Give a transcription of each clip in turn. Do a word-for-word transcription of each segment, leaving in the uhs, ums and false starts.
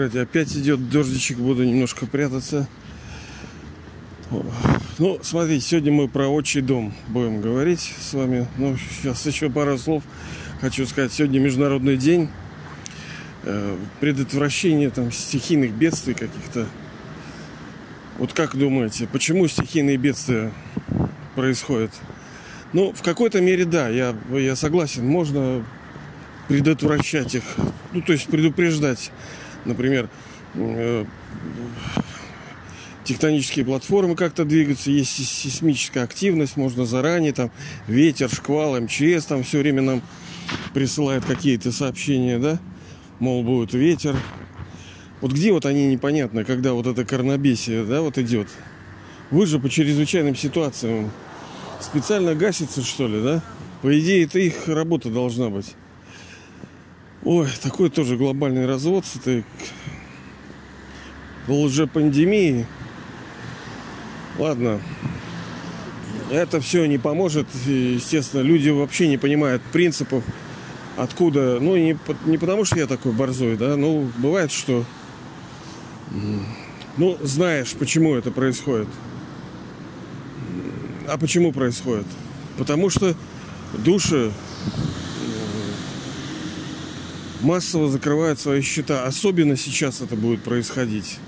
Волгограде опять идет дождичек, буду немножко прятаться. Ну, смотрите, сегодня мы про отчий дом будем говорить с вами. Ну, сейчас еще пару слов хочу сказать. Сегодня Международный день предотвращения там стихийных бедствий каких-то. Вот как думаете, почему стихийные бедствия происходят? Ну, в какой-то мере, да, я, я согласен, можно предотвращать их. Ну, то есть предупреждать, например, э, тектонические платформы как-то двигаются, есть сейсмическая активность, можно заранее, там, ветер, шквал, эм че эс, там все время нам присылают какие-то сообщения, да, мол, будет ветер. Вот где вот они непонятно, когда вот это коронабесие, да, вот идет. Вы же по чрезвычайным ситуациям специально гасится, что ли, да? По идее, это их работа должна быть. Ой, такой тоже глобальный развод с этой лжепандемией. Ладно. Это все не поможет. Естественно, люди вообще не понимают принципов, откуда. Ну, не, не потому, что я такой борзой, да. Ну, бывает, что... Ну, знаешь, почему это происходит. А почему происходит? Потому что души массово закрывают свои счета. Особенно сейчас это будет происходить.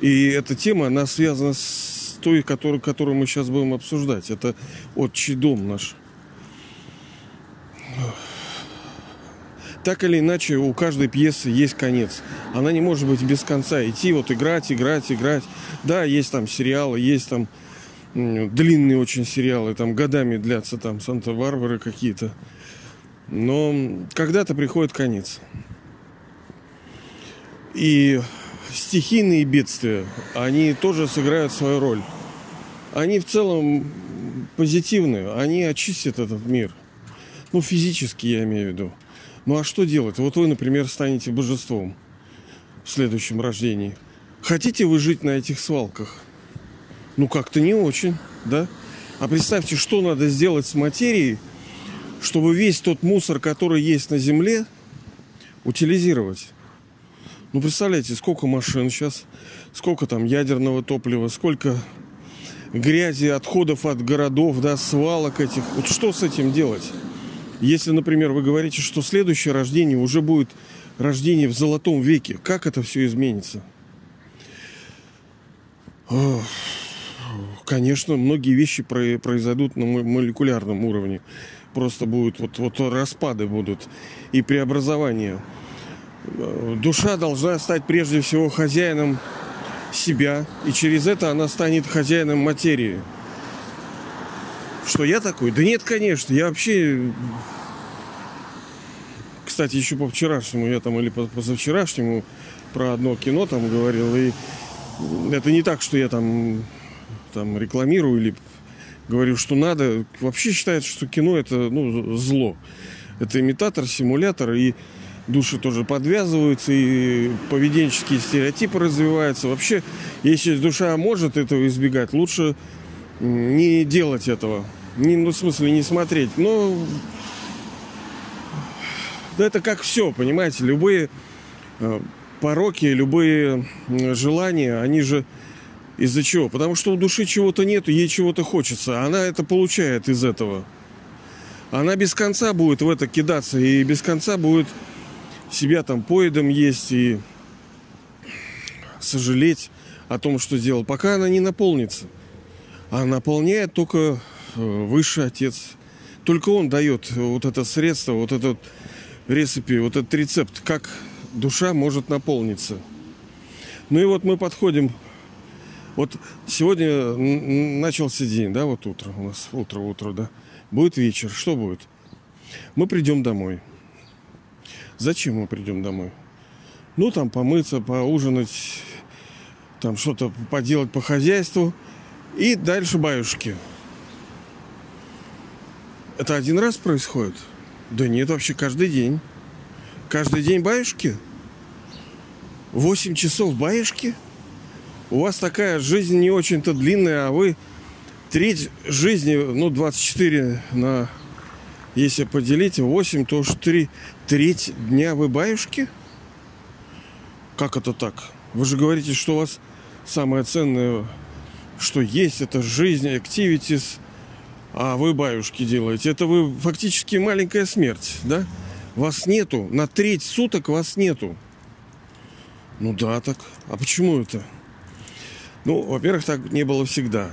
И эта тема, она связана с той, которую, которую мы сейчас будем обсуждать. Это отчий дом наш. Так или иначе, у каждой пьесы есть конец. Она не может быть без конца. Идти, вот играть, играть, играть. Да, есть там сериалы, есть там длинные очень сериалы. Там годами длятся там Санта-Барбары какие-то. Но когда-то приходит конец. И стихийные бедствия, они тоже сыграют свою роль. Они в целом позитивные. Они очистят этот мир. Ну, физически я имею в виду. Ну, а что делать? Вот вы, например, станете божеством в следующем рождении. Хотите вы жить на этих свалках? Ну, как-то не очень, да? А представьте, что надо сделать с материей, чтобы весь тот мусор, который есть на земле, утилизировать. Ну, представляете, сколько машин сейчас, сколько там ядерного топлива, сколько грязи, отходов от городов, да, свалок этих. Вот что с этим делать? Если, например, вы говорите, что следующее рождение уже будет рождение в золотом веке, как это все изменится? Ох, конечно, многие вещи произойдут на молекулярном уровне. Просто будут вот, вот распады будут и преобразования. Душа должна стать прежде всего хозяином себя, и через это она станет хозяином материи. Что я такой? Да нет, конечно, я вообще... Кстати, еще по вчерашнему, я там или позавчерашнему про одно кино там говорил, и это не так, что я там, там рекламирую или говорю, что надо. Вообще считается, что кино это, ну, зло. Это имитатор, симулятор, и души тоже подвязываются, и поведенческие стереотипы развиваются. Вообще, если душа может этого избегать, лучше не делать этого. Не, ну, в смысле, не смотреть. Но да, это как все, понимаете? Любые пороки, любые желания, они же из-за чего? Потому что у души чего-то нету, ей чего-то хочется. Она это получает из этого. Она без конца будет в это кидаться. И без конца будет себя там поедом есть и сожалеть о том, что делал. Пока она не наполнится. А наполняет только Высший Отец. Только Он дает вот это средство, вот этот рецепт, вот этот рецепт, как душа может наполниться. Ну и вот мы подходим... Вот сегодня начался день, да, вот утро у нас, утро-утро, да. Будет вечер, что будет? Мы придем домой. Зачем мы придем домой? Ну, там помыться, поужинать, там что-то поделать по хозяйству. И дальше баюшки. Это один раз происходит? Да нет, вообще каждый день. Каждый день баюшки? восемь часов баюшки? У вас такая жизнь не очень-то длинная, а вы треть жизни, ну, двадцать четыре на, если поделите, восемь, то уж три, треть дня вы баюшки? Как это так? Вы же говорите, что у вас самое ценное, что есть, это жизнь, activities, а вы баюшки делаете. Это вы фактически маленькая смерть, да? Вас нету, на треть суток вас нету. Ну да, так. А почему это? Ну, во-первых, так не было всегда.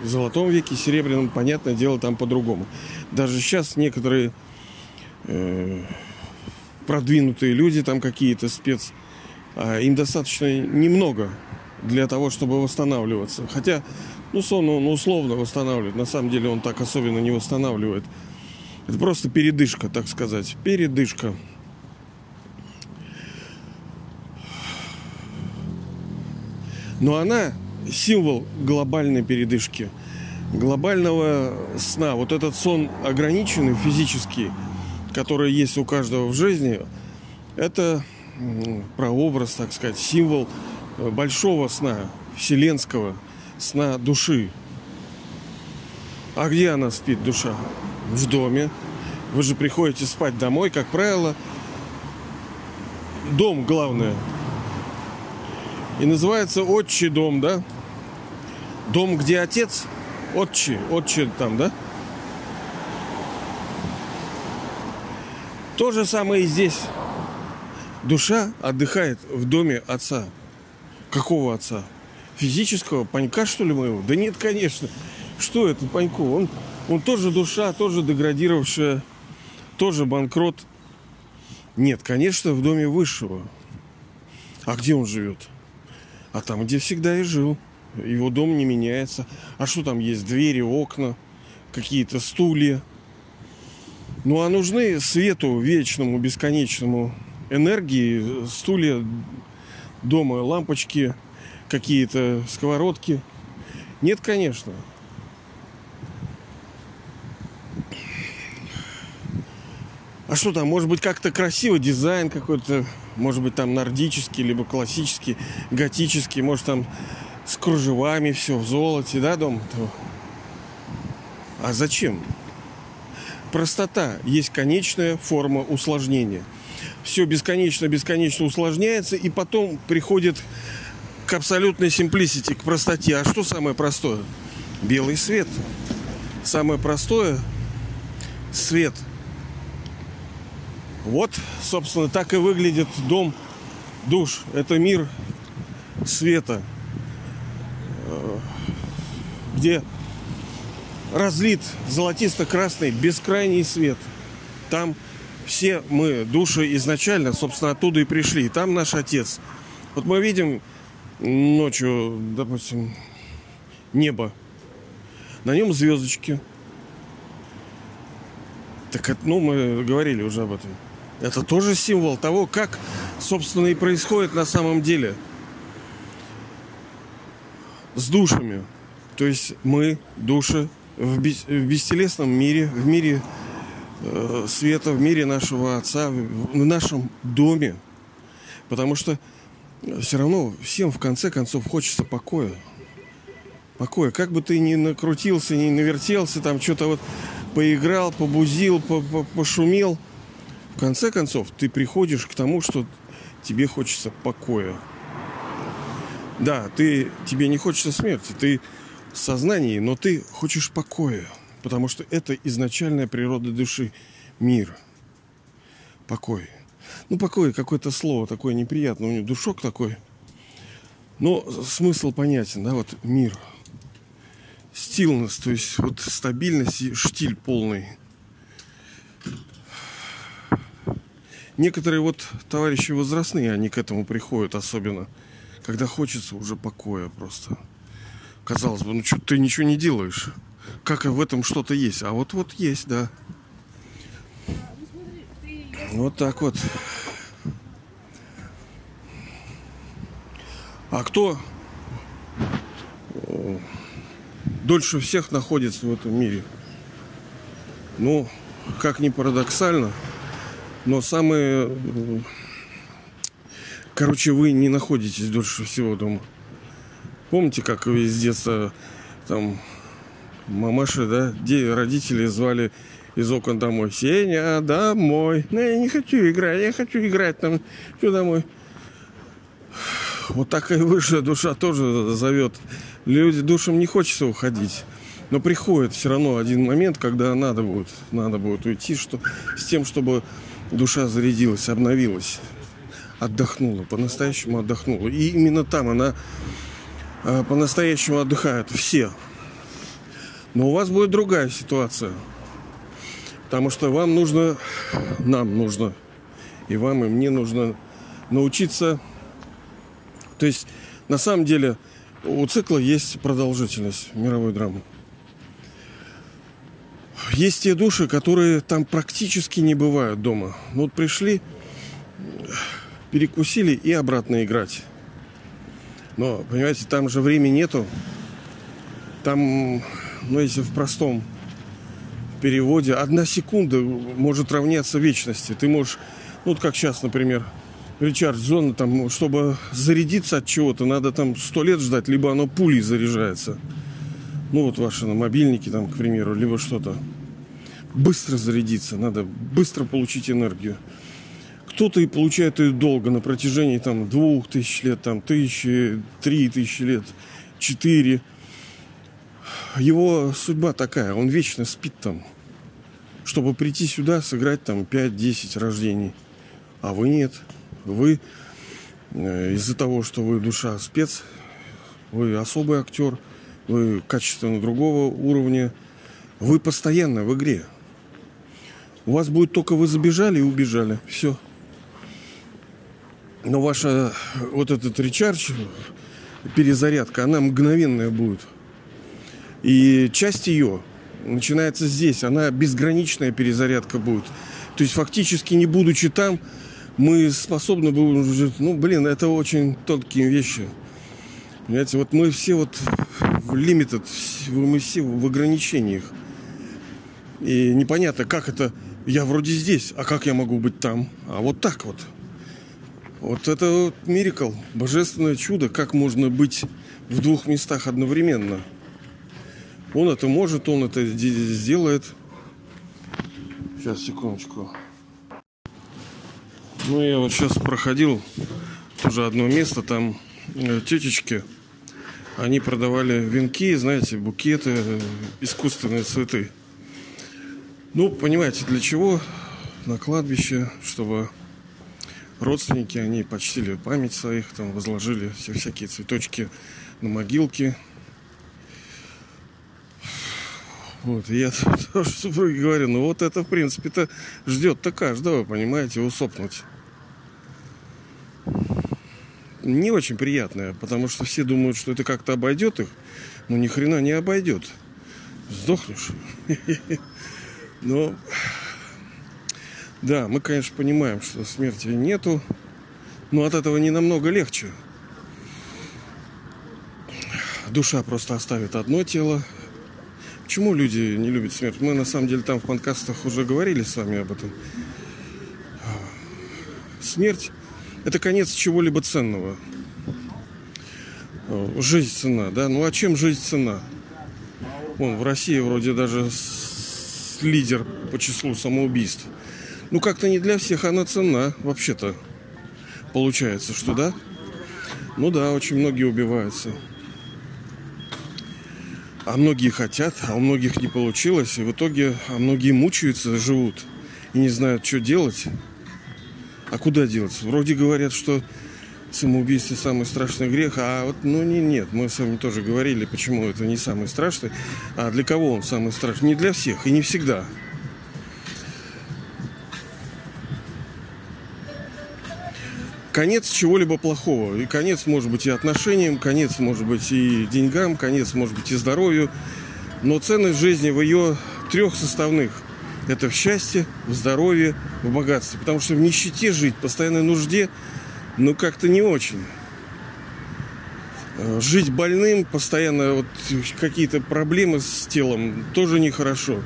В золотом веке, серебряном, понятное дело, там по-другому. Даже сейчас некоторые э, продвинутые люди, там какие-то спец, а им достаточно немного для того, чтобы восстанавливаться. Хотя, ну, сон он условно восстанавливает. На самом деле он так особенно не восстанавливает. Это просто передышка, так сказать. Передышка. Но она символ глобальной передышки, глобального сна. Вот этот сон ограниченный, физический, который есть у каждого в жизни, это прообраз, так сказать, символ большого сна, вселенского сна души. А где она спит, душа? В доме. Вы же приходите спать домой, как правило. Дом главное. И называется отчий дом, да? Дом, где отец, отчий, отчий там, да? То же самое и здесь. Душа отдыхает в доме отца. Какого отца? Физического? Панька, что ли, моего? Да нет, конечно. Что это Панько? Он, он тоже душа, тоже деградировавшая, тоже банкрот. Нет, конечно, в доме высшего. А где он живет? А там, где всегда и жил. Его дом не меняется. А что там есть? Двери, окна, какие-то стулья. Ну, а нужны свету вечному, бесконечному, энергии, стулья дома, лампочки, какие-то сковородки? Нет, конечно. А что там? Может быть, как-то красиво, дизайн какой-то. Может быть, там нордический, либо классический, готический. Может, там с кружевами все в золоте, да, дом? А зачем? Простота есть конечная форма усложнения. Все бесконечно-бесконечно усложняется, и потом приходит к абсолютной simplicity, к простоте. А что самое простое? Белый свет. Самое простое – свет. Вот, собственно, так и выглядит дом душ. Это мир света, где разлит золотисто-красный бескрайний свет. Там все мы, души, изначально, собственно, оттуда и пришли. Там наш отец. Вот мы видим ночью, допустим, небо. На нем звездочки. Так, ну, мы говорили уже об этом. Это тоже символ того, как, собственно, и происходит на самом деле с душами. То есть мы, души, в бестелесном мире, в мире э, света, в мире нашего отца, в нашем доме. Потому что все равно всем, в конце концов, хочется покоя. Покоя. Как бы ты ни накрутился, ни навертелся, там что-то вот поиграл, побузил, пошумел. В конце концов, ты приходишь к тому, что тебе хочется покоя. Да, ты, тебе не хочется смерти, ты в сознании, но ты хочешь покоя. Потому что это изначальная природа души. Мир. Покой. Ну, покой, какое-то слово такое неприятное. У него душок такой. Но смысл понятен, да, вот мир. Стилнес, то есть вот стабильность и штиль полный. Некоторые вот товарищи возрастные, они к этому приходят особенно, когда хочется уже покоя просто. Казалось бы, ну что ты ничего не делаешь? Как в этом что-то есть? А вот-вот есть, да. Вот так вот. А кто дольше всех находится в этом мире? Ну, как ни парадоксально, но самые... Короче, вы не находитесь дольше всего дома. Помните, как вы из детства, там, мамаши, да, где родители звали из окон домой? Сеня, домой. Ну, я не хочу играть, я хочу играть там. Что домой? вот такая высшая душа тоже зовет. Люди, душам не хочется уходить. Но приходит все равно один момент, когда надо будет, надо будет уйти, что, с тем, чтобы душа зарядилась, обновилась, отдохнула, по-настоящему отдохнула. И именно там она э, по-настоящему отдыхает все. Но у вас будет другая ситуация. Потому что вам нужно, нам нужно, и вам, и мне нужно научиться. То есть, на самом деле, у цикла есть продолжительность мировой драмы. Есть те души, которые там практически не бывают дома. Ну, вот пришли, перекусили и обратно играть. Но, понимаете, там же времени нету. Там, ну, если в простом переводе, одна секунда может равняться вечности. Ты можешь, ну, вот как сейчас, например, Ричард Зона, там, чтобы зарядиться от чего-то, надо там сто лет ждать, либо оно пулей заряжается. Ну, вот ваши на мобильнике, там, к примеру, либо что-то. Быстро зарядиться, надо быстро получить энергию. Кто-то и получает ее долго, на протяжении, там, двух тысяч лет, там, тысячи, три тысячи лет, четыре. Его судьба такая, он вечно спит там. Чтобы прийти сюда, сыграть, там, пять-десять рождений. А вы нет. Вы, из-за того, что вы душа спец, вы особый актер, вы качественно другого уровня, вы постоянно в игре. У вас будет только вы забежали и убежали. Все. Но ваша вот этот речардж, перезарядка, она мгновенная будет. И часть ее начинается здесь. Она безграничная перезарядка будет. То есть фактически, не будучи там, мы способны будем... Ну, блин, это очень тонкие вещи. Понимаете, вот мы все вот в limited, мы все в ограничениях. И непонятно, как это... Я вроде здесь, а как я могу быть там? А вот так вот. Вот это вот миракл, божественное чудо, как можно быть в двух местах одновременно. Он это может, он это сделает. Сейчас, секундочку. Ну, я вот сейчас проходил тоже одно место, там тетечки, они продавали венки, знаете, букеты, искусственные цветы. Ну, понимаете, для чего? На кладбище, чтобы родственники, они почтили память своих, там возложили все всякие цветочки на могилки. Вот, я тоже супруге говорю, ну вот это, в принципе-то, ждет-то каждого, понимаете, усопнуть. Не очень приятное, потому что все думают, что это как-то обойдет их, но ни хрена не обойдет. Сдохнешь. Но, да, мы, конечно, понимаем, что смерти нету, но от этого не намного легче. Душа просто оставит одно тело. Почему люди не любят смерть? Мы, на самом деле, там в подкастах уже говорили с вами об этом. Смерть – это конец чего-либо ценного. Жизнь цена, да? Ну, а чем жизнь цена? Вон, в России вроде даже с... лидер по числу самоубийств. Ну, как-то не для всех она ценна, вообще-то. Получается, что да? Ну да, очень многие убиваются. А многие хотят, а у многих не получилось. И в итоге а многие мучаются, живут и не знают, что делать. А куда делать? Вроде говорят, что самоубийство самый страшный грех. А вот, ну не, нет, мы с вами тоже говорили, почему это не самый страшный. А для кого он самый страшный? Не для всех и не всегда. Конец чего-либо плохого. И конец может быть и отношениям, конец может быть и деньгам, конец может быть и здоровью. Но ценность жизни в ее трех составных. Это в счастье, в здоровье, в богатстве. Потому что в нищете жить, в постоянной нужде, ну как-то не очень. Жить больным, постоянно вот какие-то проблемы с телом, тоже нехорошо.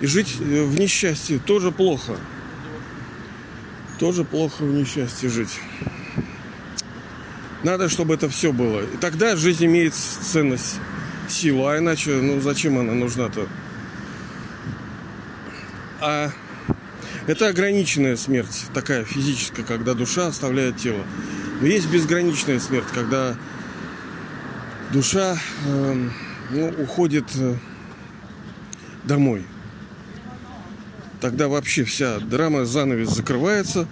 И жить в несчастье тоже плохо. Тоже плохо в несчастье жить. Надо, чтобы это все было. И тогда жизнь имеет ценность, силу. А иначе, ну зачем она нужна-то? А это ограниченная смерть, такая физическая, когда душа оставляет тело. Есть безграничная смерть, когда душа э, ну, уходит домой. Тогда вообще вся драма, занавес закрывается,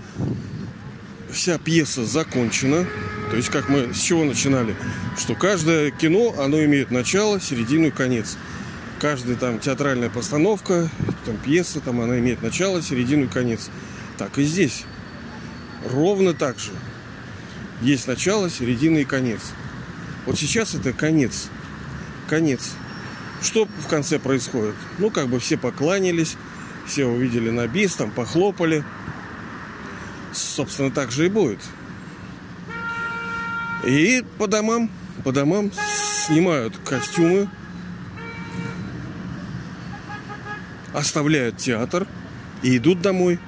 вся пьеса закончена. То есть, как мы с чего начинали? Что каждое кино, оно имеет начало, середину и конец. Каждая там театральная постановка, там пьеса, там она имеет начало, середину и конец. Так и здесь. Ровно так же. Есть начало, середина и конец. Вот сейчас это конец. Конец. Что в конце происходит? Ну, как бы все покланялись, все увидели на бис, там похлопали. Собственно, так же и будет. И по домам, по домам снимают костюмы, оставляют театр и идут домой.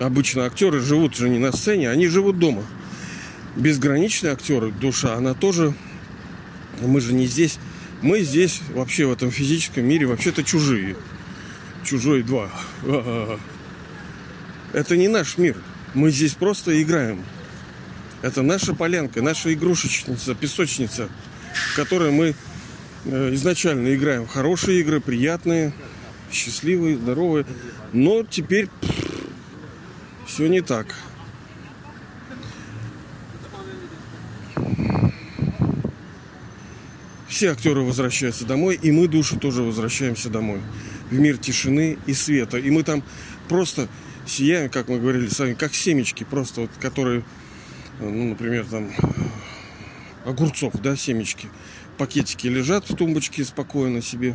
Обычно актеры живут же не на сцене, они живут дома. Безграничные актеры, душа, она тоже... Мы же не здесь. Мы здесь вообще в этом физическом мире вообще-то чужие. Чужой два. Это не наш мир. Мы здесь просто играем. Это наша полянка, наша игрушечница, песочница, в которой мы изначально играем. Хорошие игры, приятные, счастливые, здоровые. Но теперь все не так. Все актеры возвращаются домой, и мы, души, тоже возвращаемся домой. В мир тишины и света. И мы там просто сияем, как мы говорили с вами, как семечки, просто вот, которые, ну, например, там огурцов, да, семечки. Пакетики лежат в тумбочке спокойно себе.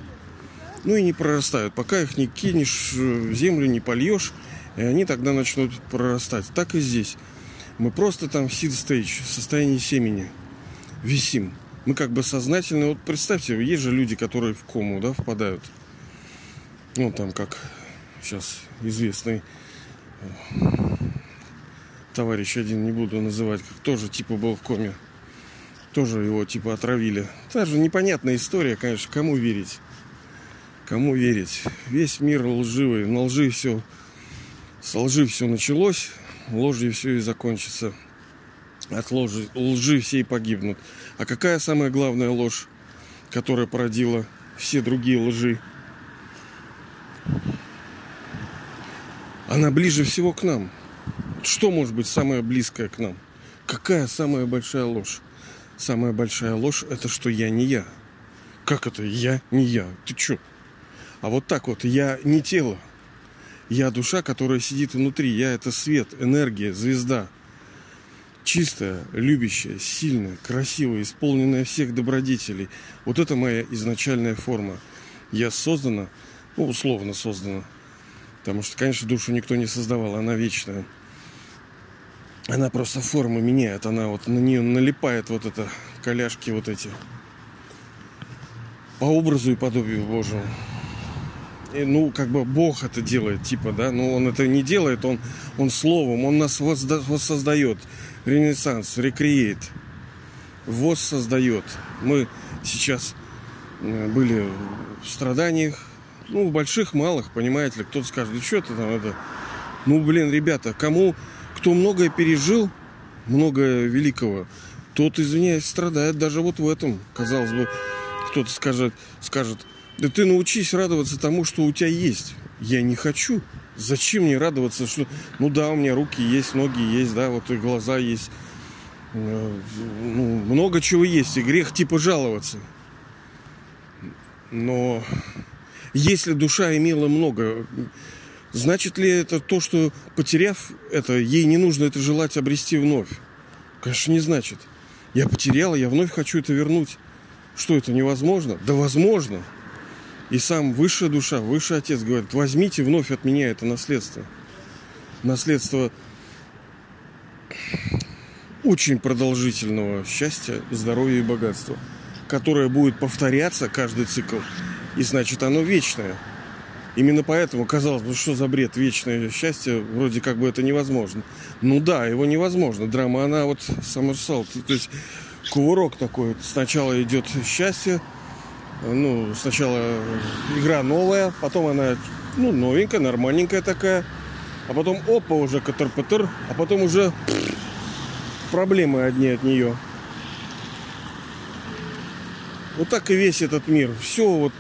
Ну и не прорастают. Пока их не кинешь в землю, не польешь, и они тогда начнут прорастать. Так и здесь. Мы просто там в сид-стейдж, в состоянии семени, висим. Мы как бы сознательно, вот представьте, есть же люди, которые в кому, да, впадают. Ну, там, как сейчас известный товарищ один, не буду называть, как тоже типа был в коме. Тоже его типа отравили. Та же непонятная история, конечно, кому верить. Кому верить. Весь мир лживый, на лжи все, с лжи все началось, ложью все и закончится. От лжи, лжи все и погибнут. А какая самая главная ложь, которая породила все другие лжи? Она ближе всего к нам. Что может быть самое близкое к нам? Какая самая большая ложь? Самая большая ложь — это что я не я. Как это я не я? Ты чё? А вот так вот, я не тело. Я душа, которая сидит внутри. Я — это свет, энергия, звезда. Чистая, любящая, сильная, красивая, исполненная всех добродетелей. Вот это моя изначальная форма. Я создана, ну, условно создана. Потому что, конечно, душу никто не создавал, она вечная. Она просто форму меняет, она вот на нее налипает вот это, коляшки вот эти. По образу и подобию Божьему. И, ну, как бы Бог это делает, типа, да, но он это не делает, он, он словом, он нас воссоздает. Ренессанс, рекреейт, воссоздает. Мы сейчас были в страданиях, ну, в больших, малых, понимаете ли. Кто-то скажет, да что это там, это... Ну, блин, ребята, кому, кто многое пережил, многое великого, тот, извиняюсь, страдает даже вот в этом. Казалось бы, кто-то скажет, скажет, да ты научись радоваться тому, что у тебя есть. Я не хочу. Зачем мне радоваться, что... Ну да, у меня руки есть, ноги есть, да, вот и глаза есть. Ну, много чего есть. И грех типа жаловаться. Но если душа имела много, значит ли это то, что, потеряв это, ей не нужно это желать обрести вновь? Конечно, не значит. Я потеряла, я вновь хочу это вернуть. Что, это невозможно? Да возможно. И сам высшая душа, высший отец говорит, возьмите вновь от меня это наследство. Наследство очень продолжительного счастья, здоровья и богатства, которое будет повторяться каждый цикл. И значит, оно вечное. Именно поэтому, казалось бы, что за бред вечное счастье, вроде как бы это невозможно. Ну да, его невозможно. Драма, она вот самосал, то есть кувырок такой. Сначала идет счастье. Ну, сначала игра новая, потом она, ну, новенькая, нормальненькая такая. А потом опа, уже катер-патер, а потом уже проблемы одни от нее. Вот так и весь этот мир. Все вот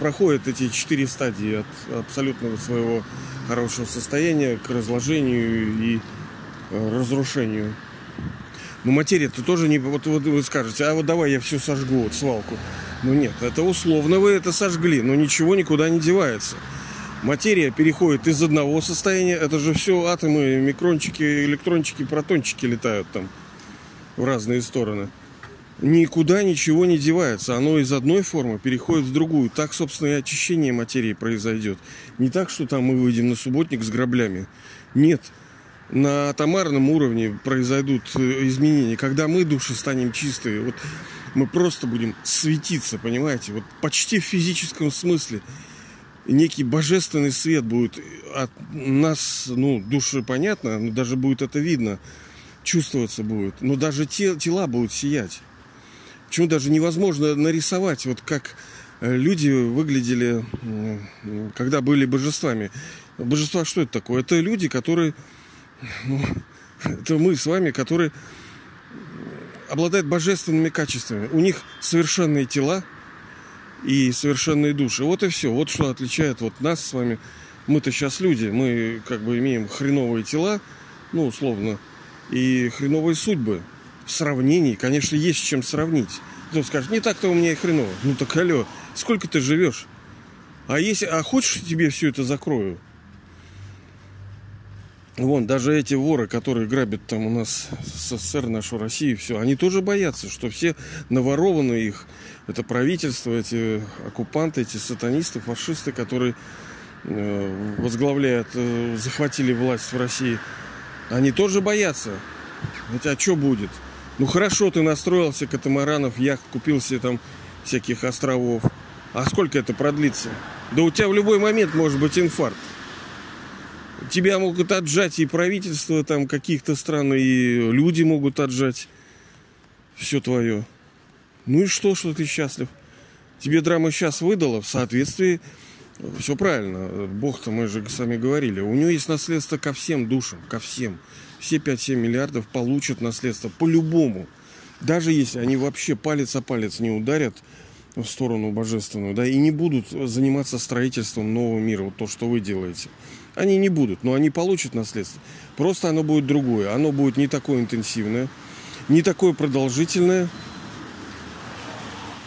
проходит эти четыре стадии от абсолютного своего хорошего состояния к разложению и разрушению. Но материя-то тоже не... Вот, вот вы скажете, а вот давай я все сожгу, вот свалку. Ну нет, это условно вы это сожгли, но ничего никуда не девается. Материя переходит из одного состояния, это же все атомы, микрончики, электрончики, протончики летают там в разные стороны. Никуда ничего не девается, оно из одной формы переходит в другую. Так, собственно, и очищение материи произойдет. Не так, что там мы выйдем на субботник с граблями. Нет, на атомарном уровне произойдут изменения. Когда мы, души, станем чистые, вот мы просто будем светиться, понимаете? Вот почти в физическом смысле некий божественный свет будет от нас, ну, души, понятно, но даже будет это видно, чувствоваться будет. Но даже те, тела будут сиять. Почему даже невозможно нарисовать, вот как люди выглядели, когда были божествами. Божества что это такое? Это люди, которые, ну, это мы с вами, которые обладают божественными качествами. У них совершенные тела и совершенные души. Вот и все. Вот что отличает вот нас с вами. Мы-то сейчас люди. Мы как бы имеем хреновые тела, ну, условно, и хреновые судьбы. В сравнении, конечно, есть с чем сравнить. Кто скажет, не так-то у меня и хреново. Ну так алло, сколько ты живешь? А если, а хочешь, тебе все это закрою? Вон, даже эти воры, которые грабят там у нас СССР, нашу Россию, все, они тоже боятся, что все наворованы их. Это правительство, эти оккупанты, эти сатанисты, фашисты, которые э, возглавляют, э, захватили власть в России. Они тоже боятся. Хотя, а что будет? Ну хорошо, ты настроился, катамаранов, яхт, купил себе там всяких островов. А сколько это продлится? Да у тебя в любой момент может быть инфаркт. Тебя могут отжать и правительство там каких-то стран, и люди могут отжать все твое. Ну и что, что ты счастлив? Тебе драма сейчас выдала в соответствии. Все правильно. Бог-то, мы же сами говорили, у него есть наследство ко всем душам, ко всем. Все пять-семь миллиардов получат наследство по-любому. Даже если они вообще палец о палец не ударят в сторону божественную, да, и не будут заниматься строительством нового мира, вот то, что вы делаете. Они не будут, но они получат наследство. Просто оно будет другое. Оно будет не такое интенсивное, не такое продолжительное,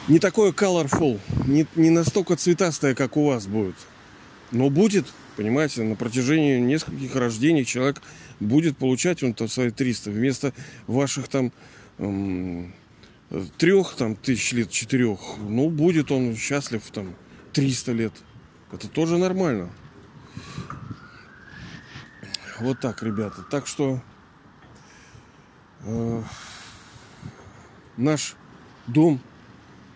не такое colorful, не, не настолько цветастое, как у вас будет. Но будет, понимаете, на протяжении нескольких рождений человек будет получать он там свои триста вместо ваших там эм, трех там, тысяч лет, четырех. Ну, будет он счастлив там триста лет. Это тоже нормально. Вот так, ребята. Так что э, наш дом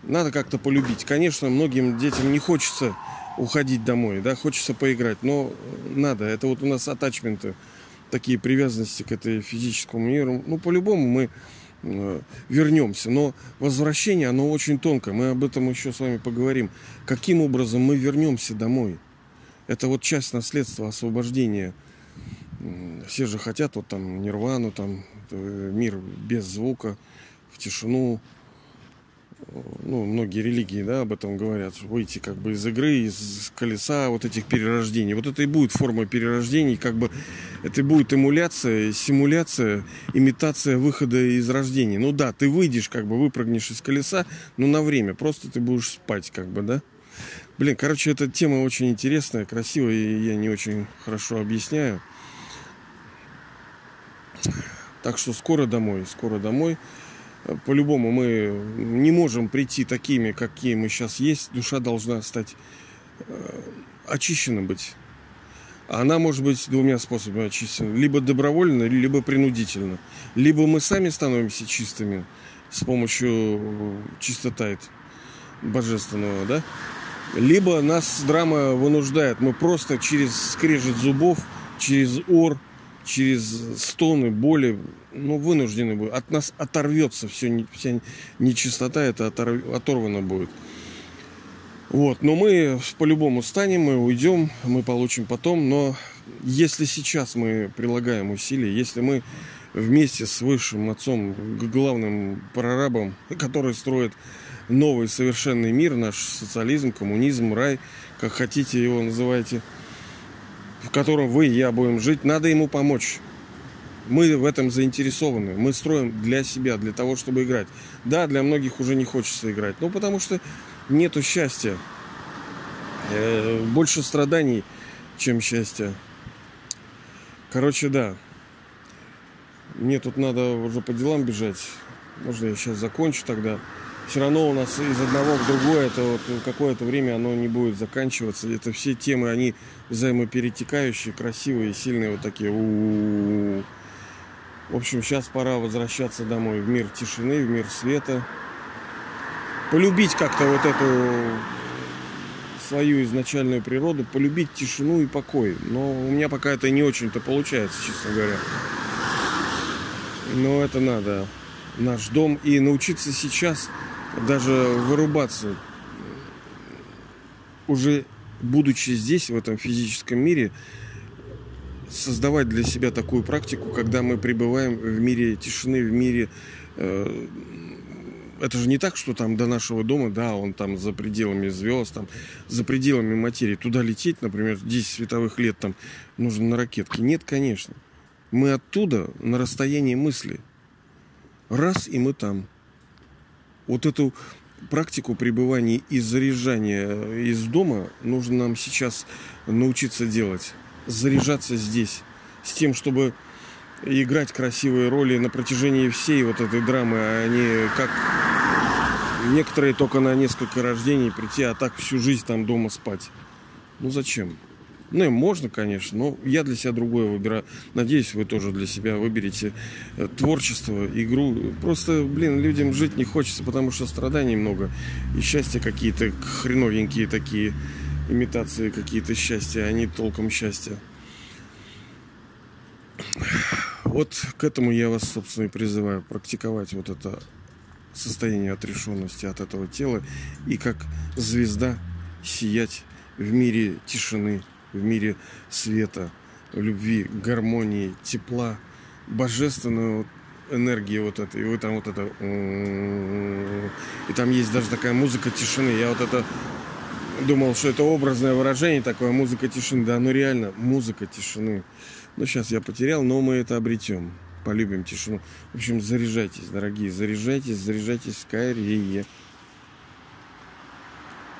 надо как-то полюбить. Конечно, многим детям не хочется уходить домой, да, хочется поиграть, но надо. Это вот у нас атачменты, такие привязанности к этой физическому миру. Ну, по-любому мы э, вернемся. Но возвращение, оно очень тонко. Мы об этом еще с вами поговорим. Каким образом мы вернемся домой? Это вот часть наследства освобождения. Все же хотят вот там нирвану, там мир без звука, в тишину. Ну, многие религии, да, об этом говорят. Выйти как бы из игры, из колеса вот этих перерождений. Вот это и будет форма перерождений. Как бы это и будет эмуляция, симуляция, имитация выхода из рождения. Ну да, ты выйдешь, как бы выпрыгнешь из колеса, но на время. Просто ты будешь спать, как бы, да. Блин, короче, эта тема очень интересная, красивая. И я не очень хорошо объясняю. Так что скоро домой, скоро домой. По-любому мы не можем прийти такими, какие мы сейчас есть. Душа должна стать э, очищена быть. Она может быть двумя способами очищена. Либо добровольно, либо принудительно. Либо мы сами становимся чистыми с помощью чистоты божественного, да? Либо нас драма вынуждает. Мы просто через скрежет зубов, через ор, через стоны, боли, ну, вынуждены будут. От нас оторвется все, вся нечистота, это оторв... оторвано будет. Вот, но мы по-любому станем, мы уйдем, мы получим потом. Но если сейчас мы прилагаем усилия, если мы вместе с высшим отцом, главным прорабом, который строит новый совершенный мир, наш социализм, коммунизм, рай, как хотите его называйте, в котором вы и я будем жить, надо ему помочь. Мы в этом заинтересованы. Мы строим для себя, для того, чтобы играть. Да, для многих уже не хочется играть. Ну, потому что нету счастья. Больше страданий, чем счастья. Короче, да. Мне тут надо уже по делам бежать. Можно я сейчас закончу тогда. Все равно у нас из одного в другое это вот какое-то время оно не будет заканчиваться. Это все темы, они взаимоперетекающие, красивые, сильные вот такие. У-у-у-у. В общем, сейчас пора возвращаться домой в мир тишины, в мир света. Полюбить как-то вот эту свою изначальную природу, полюбить тишину и покой. Но у меня пока это не очень-то получается, честно говоря. Но это надо. Наш дом. И научиться сейчас даже вырубаться. Уже будучи здесь, в этом физическом мире, создавать для себя такую практику, когда мы пребываем в мире тишины, в мире... Э, это же не так, что там до нашего дома, да, он там за пределами звезд, там, за пределами материи. Туда лететь, например, десять световых лет там нужно на ракетке. Нет, конечно. Мы оттуда на расстоянии мысли. Раз, и мы там. Вот эту практику пребывания и заряжания из дома нужно нам сейчас научиться делать. Заряжаться здесь. С тем, чтобы играть красивые роли на протяжении всей вот этой драмы, а не как некоторые только на несколько рождений прийти, а так всю жизнь там дома спать. Ну зачем? Ну и можно, конечно, но я для себя другое выбираю. Надеюсь, вы тоже для себя выберете творчество, игру. Просто, блин, людям жить не хочется, потому что страданий много. И счастья какие-то хреновенькие такие, имитации какие-то счастья, а не толком счастья. Вот к этому я вас, собственно, и призываю. Практиковать вот это состояние отрешенности от этого тела. И как звезда сиять в мире тишины, в мире света, любви, гармонии, тепла, божественной энергии вот этой. И вот там вот это... И там есть даже такая музыка тишины. Я вот это думал, что это образное выражение такое, музыка тишины. Да, ну реально, музыка тишины. Ну, сейчас я потерял, но мы это обретем. Полюбим тишину. В общем, заряжайтесь, дорогие, заряжайтесь, заряжайтесь скорее.